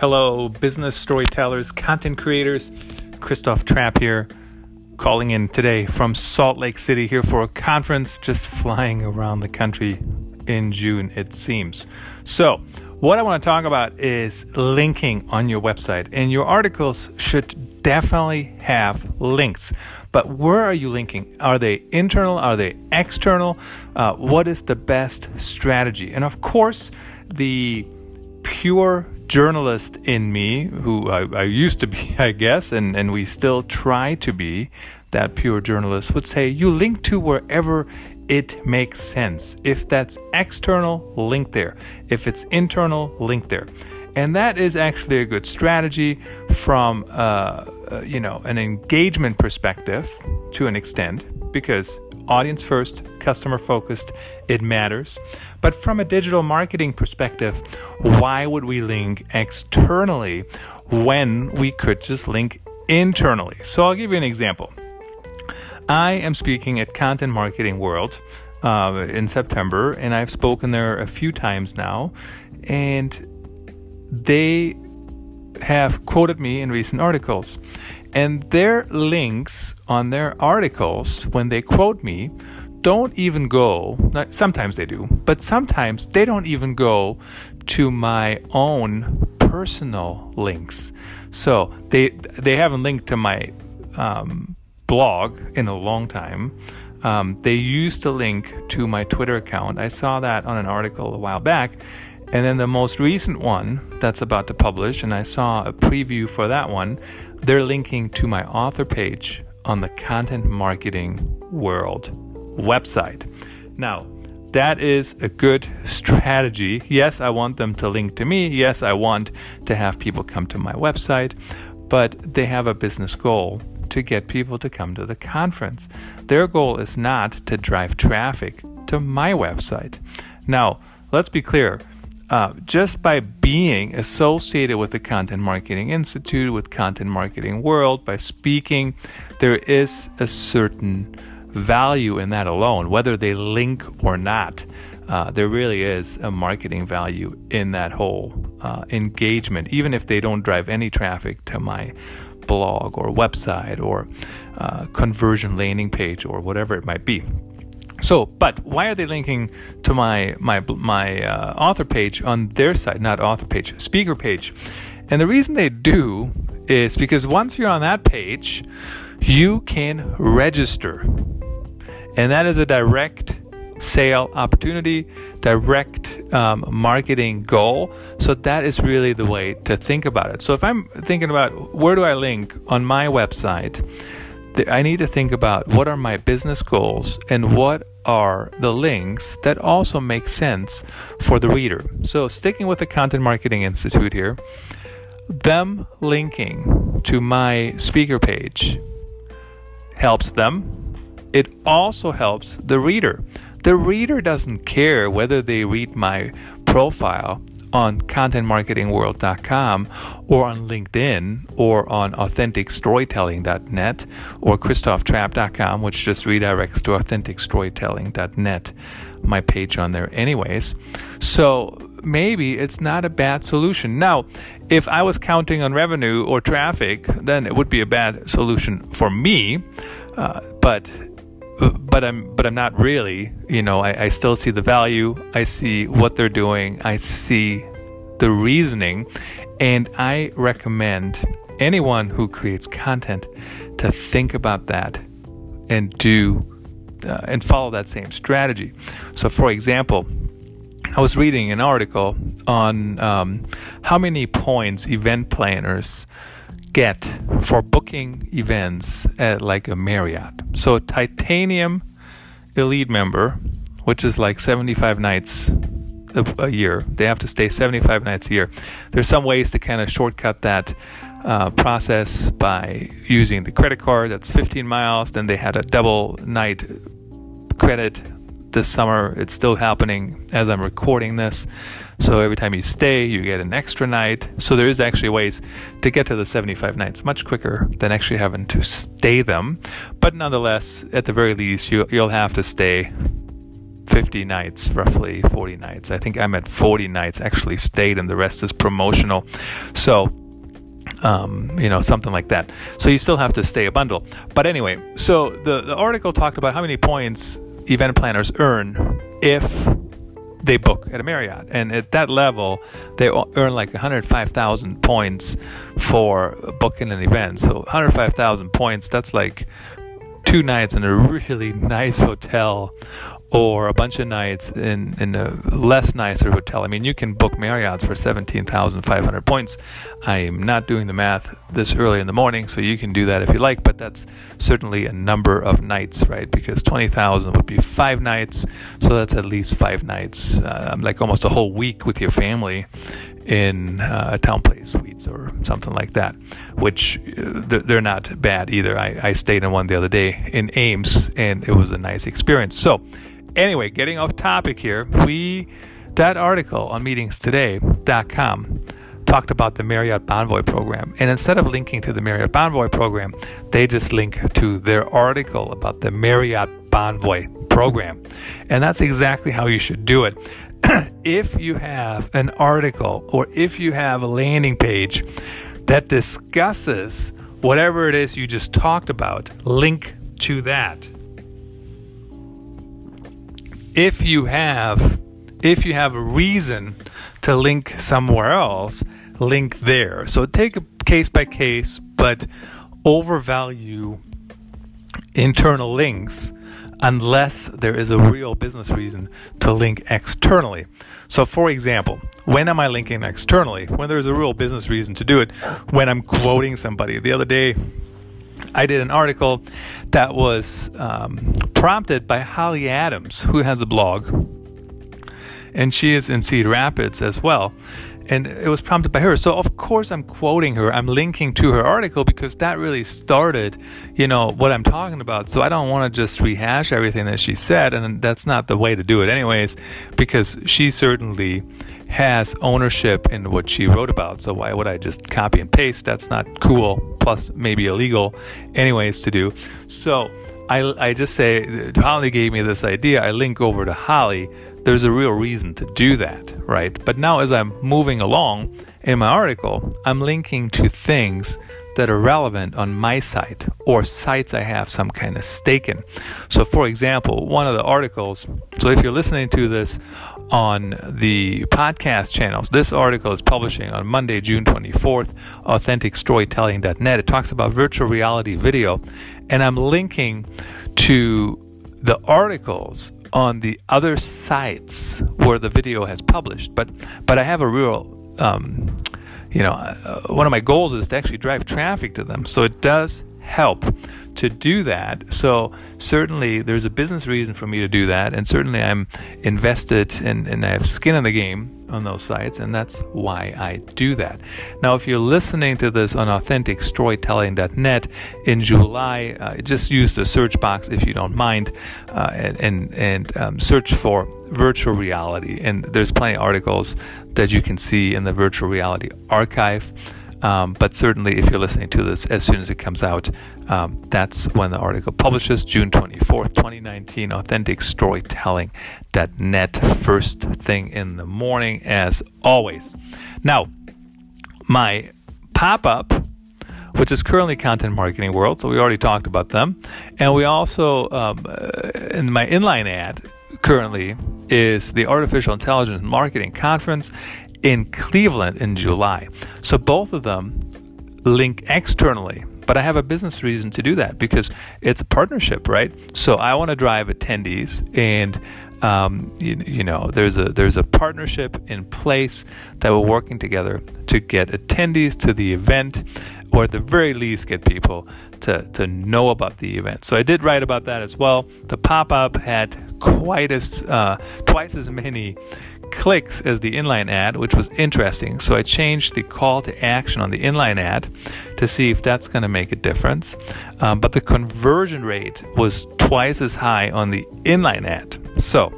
Hello, business storytellers, content creators. Christoph Trapp here, calling in today from Salt Lake City here for a conference, just flying around the country in June, it seems. So what I want to talk about is linking on your website, and your articles should definitely have links. But where are you linking? Are they internal? Are they external? What is the best strategy? And of course, the pure journalist in me, who I used to be, I guess, and we still try to be, that pure journalist would say you link to wherever it makes sense. If that's external, link there. If it's internal, link there. And that is actually a good strategy from an engagement perspective to an extent, because audience first, customer focused, it matters. But from a digital marketing perspective, why would we link externally when we could just link internally? So I'll give you an example. I am speaking at Content Marketing World in September, and I've spoken there a few times now, and they have quoted me in recent articles. And their links on their articles, when they quote me, don't even go, sometimes they do, but sometimes they don't even go to my own personal links. So they haven't linked to my blog in a long time. They used to link to my Twitter account. I saw that on an article a while back. And then the most recent one that's about to publish, and I saw a preview for that one, they're linking to my author page on the Content Marketing World website. Now, that is a good strategy. Yes, I want them to link to me. Yes, I want to have people come to my website, but they have a business goal to get people to come to the conference. Their goal is not to drive traffic to my website. Now, let's be clear. Just by being associated with the Content Marketing Institute, with Content Marketing World, by speaking, there is a certain value in that alone, whether they link or not. There really is a marketing value in that whole engagement, even if they don't drive any traffic to my blog or website or conversion landing page or whatever it might be. So, but why are they linking to my author page on their site? Not author page, speaker page. And the reason they do is because once you're on that page, you can register. And that is a direct sale opportunity, direct marketing goal. So that is really the way to think about it. So if I'm thinking about where do I link on my website, I need to think about what are my business goals and what are the links that also make sense for the reader. So sticking with the Content Marketing Institute here, them linking to my speaker page helps them. It also helps the reader. The reader doesn't care whether they read my profile on contentmarketingworld.com or on LinkedIn or on authenticstorytelling.net or christophtrapp.com, which just redirects to authenticstorytelling.net, my page on there anyways. So maybe it's not a bad solution. Now, if I was counting on revenue or traffic, then it would be a bad solution for me, but I'm not really, I still see the value. I see what they're doing. I see the reasoning. And I recommend anyone who creates content to think about that and do and follow that same strategy. So for example, I was reading an article on how many points event planners get for booking events at like a Marriott. So a titanium elite member, which is like 75 nights a year, they have to stay 75 nights a year. There's some ways to kind of shortcut that process by using the credit card. That's 15 miles. Then they had a double night credit this summer. It's still happening as I'm recording this. So every time you stay, you get an extra night. So there is actually ways to get to the 75 nights much quicker than actually having to stay them. But nonetheless, at the very least, you'll have to stay 50 nights, roughly 40 nights. I think I'm at 40 nights actually stayed, and the rest is promotional. So, something like that. So you still have to stay a bundle. But anyway, so the article talked about how many points event planners earn if they book at a Marriott. And at that level, they earn like 105,000 points for booking an event. So 105,000 points, that's like 2 nights in a really nice hotel, or a bunch of nights in a less nicer hotel. I mean, you can book Marriotts for 17,500 points. I am not doing the math this early in the morning, so you can do that if you like, but that's certainly a number of nights, right? Because 20,000 would be 5 nights, so that's at least 5 nights, like almost a whole week with your family in a TownePlace Suites or something like that, which they're not bad either. I stayed in one the other day in Ames, and it was a nice experience. So, anyway, getting off topic here, that article on MeetingsToday.com talked about the Marriott Bonvoy program. And instead of linking to the Marriott Bonvoy program, they just link to their article about the Marriott Bonvoy program. And that's exactly how you should do it. If you have an article, or if you have a landing page that discusses whatever it is you just talked about, link to that. If you have a reason to link somewhere else, link there. So take a case by case, but overvalue internal links unless there is a real business reason to link externally. So for example, when am I linking externally? When there's a real business reason to do it, when I'm quoting somebody. The other day, I did an article that was prompted by Holly Adams, who has a blog, and she is in Cedar Rapids as well, and it was prompted by her. So of course I'm quoting her, I'm linking to her article, because that really started, what I'm talking about. So I don't want to just rehash everything that she said, and that's not the way to do it anyways, because she certainly has ownership in what she wrote about. So why would I just copy and paste? That's not cool, plus maybe illegal anyways to do. So I just say, Holly gave me this idea, I link over to Holly. There's a real reason to do that, right? But now as I'm moving along in my article, I'm linking to things that are relevant on my site, or sites I have some kind of stake in. So for example, one of the articles, so if you're listening to this on the podcast channels, this article is publishing on Monday, June 24th, authenticstorytelling.net. It talks about virtual reality video, and I'm linking to the articles on the other sites where the video has published. But I have a real, one of my goals is to actually drive traffic to them. So it does help to do that. So certainly there's a business reason for me to do that. And certainly I'm invested and I have skin in the game on those sites. And that's why I do that. Now, if you're listening to this on authenticstorytelling.net in July, just use the search box if you don't mind, and search for virtual reality. And there's plenty of articles that you can see in the virtual reality archive. But certainly if you're listening to this as soon as it comes out, that's when the article publishes, June 24th, 2019, authenticstorytelling.net, first thing in the morning as always. Now, my pop-up, which is currently Content Marketing World, so we already talked about them, and we also, in my inline ad currently is the Artificial Intelligence Marketing Conference in Cleveland in July. So both of them link externally, but I have a business reason to do that because it's a partnership, right? So I want to drive attendees, and there's a partnership in place that we're working together to get attendees to the event, or at the very least get people to know about the event. So I did write about that as well. The pop-up had twice as many clicks as the inline ad, which was interesting. So I changed the call to action on the inline ad to see if that's going to make a difference. But the conversion rate was twice as high on the inline ad. So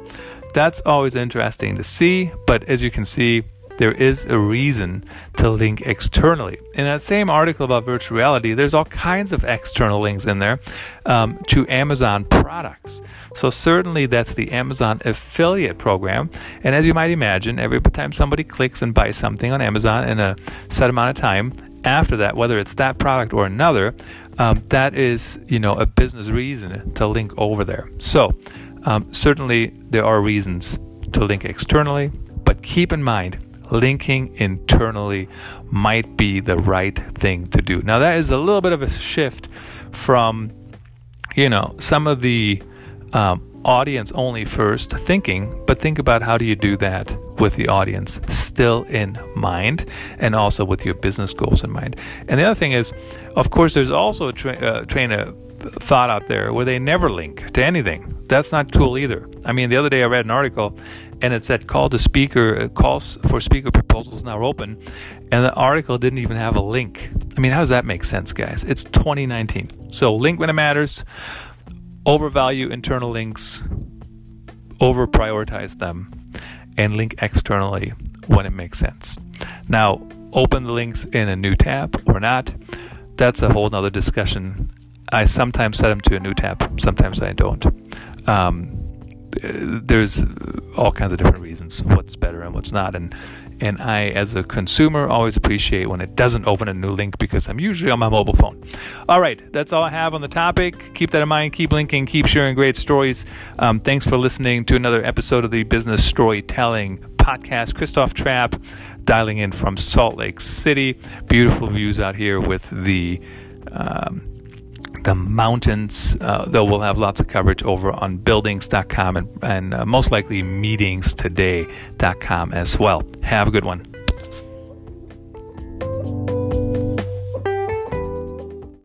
that's always interesting to see. But as you can see, there is a reason to link externally. In that same article about virtual reality, there's all kinds of external links in there to Amazon products. So certainly that's the Amazon affiliate program. And as you might imagine, every time somebody clicks and buys something on Amazon in a set amount of time, after that, whether it's that product or another, that is, you know, a business reason to link over there. So certainly there are reasons to link externally, but keep in mind, linking internally might be the right thing to do. Now, that is a little bit of a shift from, you know, some of the audience only first thinking, but think about how do you do that with the audience still in mind and also with your business goals in mind. And the other thing is, of course, there's also a train of thought out there where they never link to anything. That's not cool either. I mean, the other day I read an article and it said calls for speaker proposals now open, and the article didn't even have a link. I mean, how does that make sense, guys? It's 2019. So link when it matters. Overvalue internal links, over prioritize them, and link externally when it makes sense. Now, open the links in a new tab or not, that's a whole nother discussion. I sometimes set them to a new tab, sometimes I don't. There's all kinds of different reasons what's better and what's not, and I, as a consumer, always appreciate when it doesn't open a new link because I'm usually on my mobile phone. All right, that's all I have on the topic. Keep that in mind. Keep linking. Keep sharing great stories. Thanks for listening to another episode of the Business Storytelling Podcast. Christoph Trapp dialing in from Salt Lake City. Beautiful views out here with the mountains, though we'll have lots of coverage over on buildings.com and most likely MeetingsToday.com as well. Have a good one.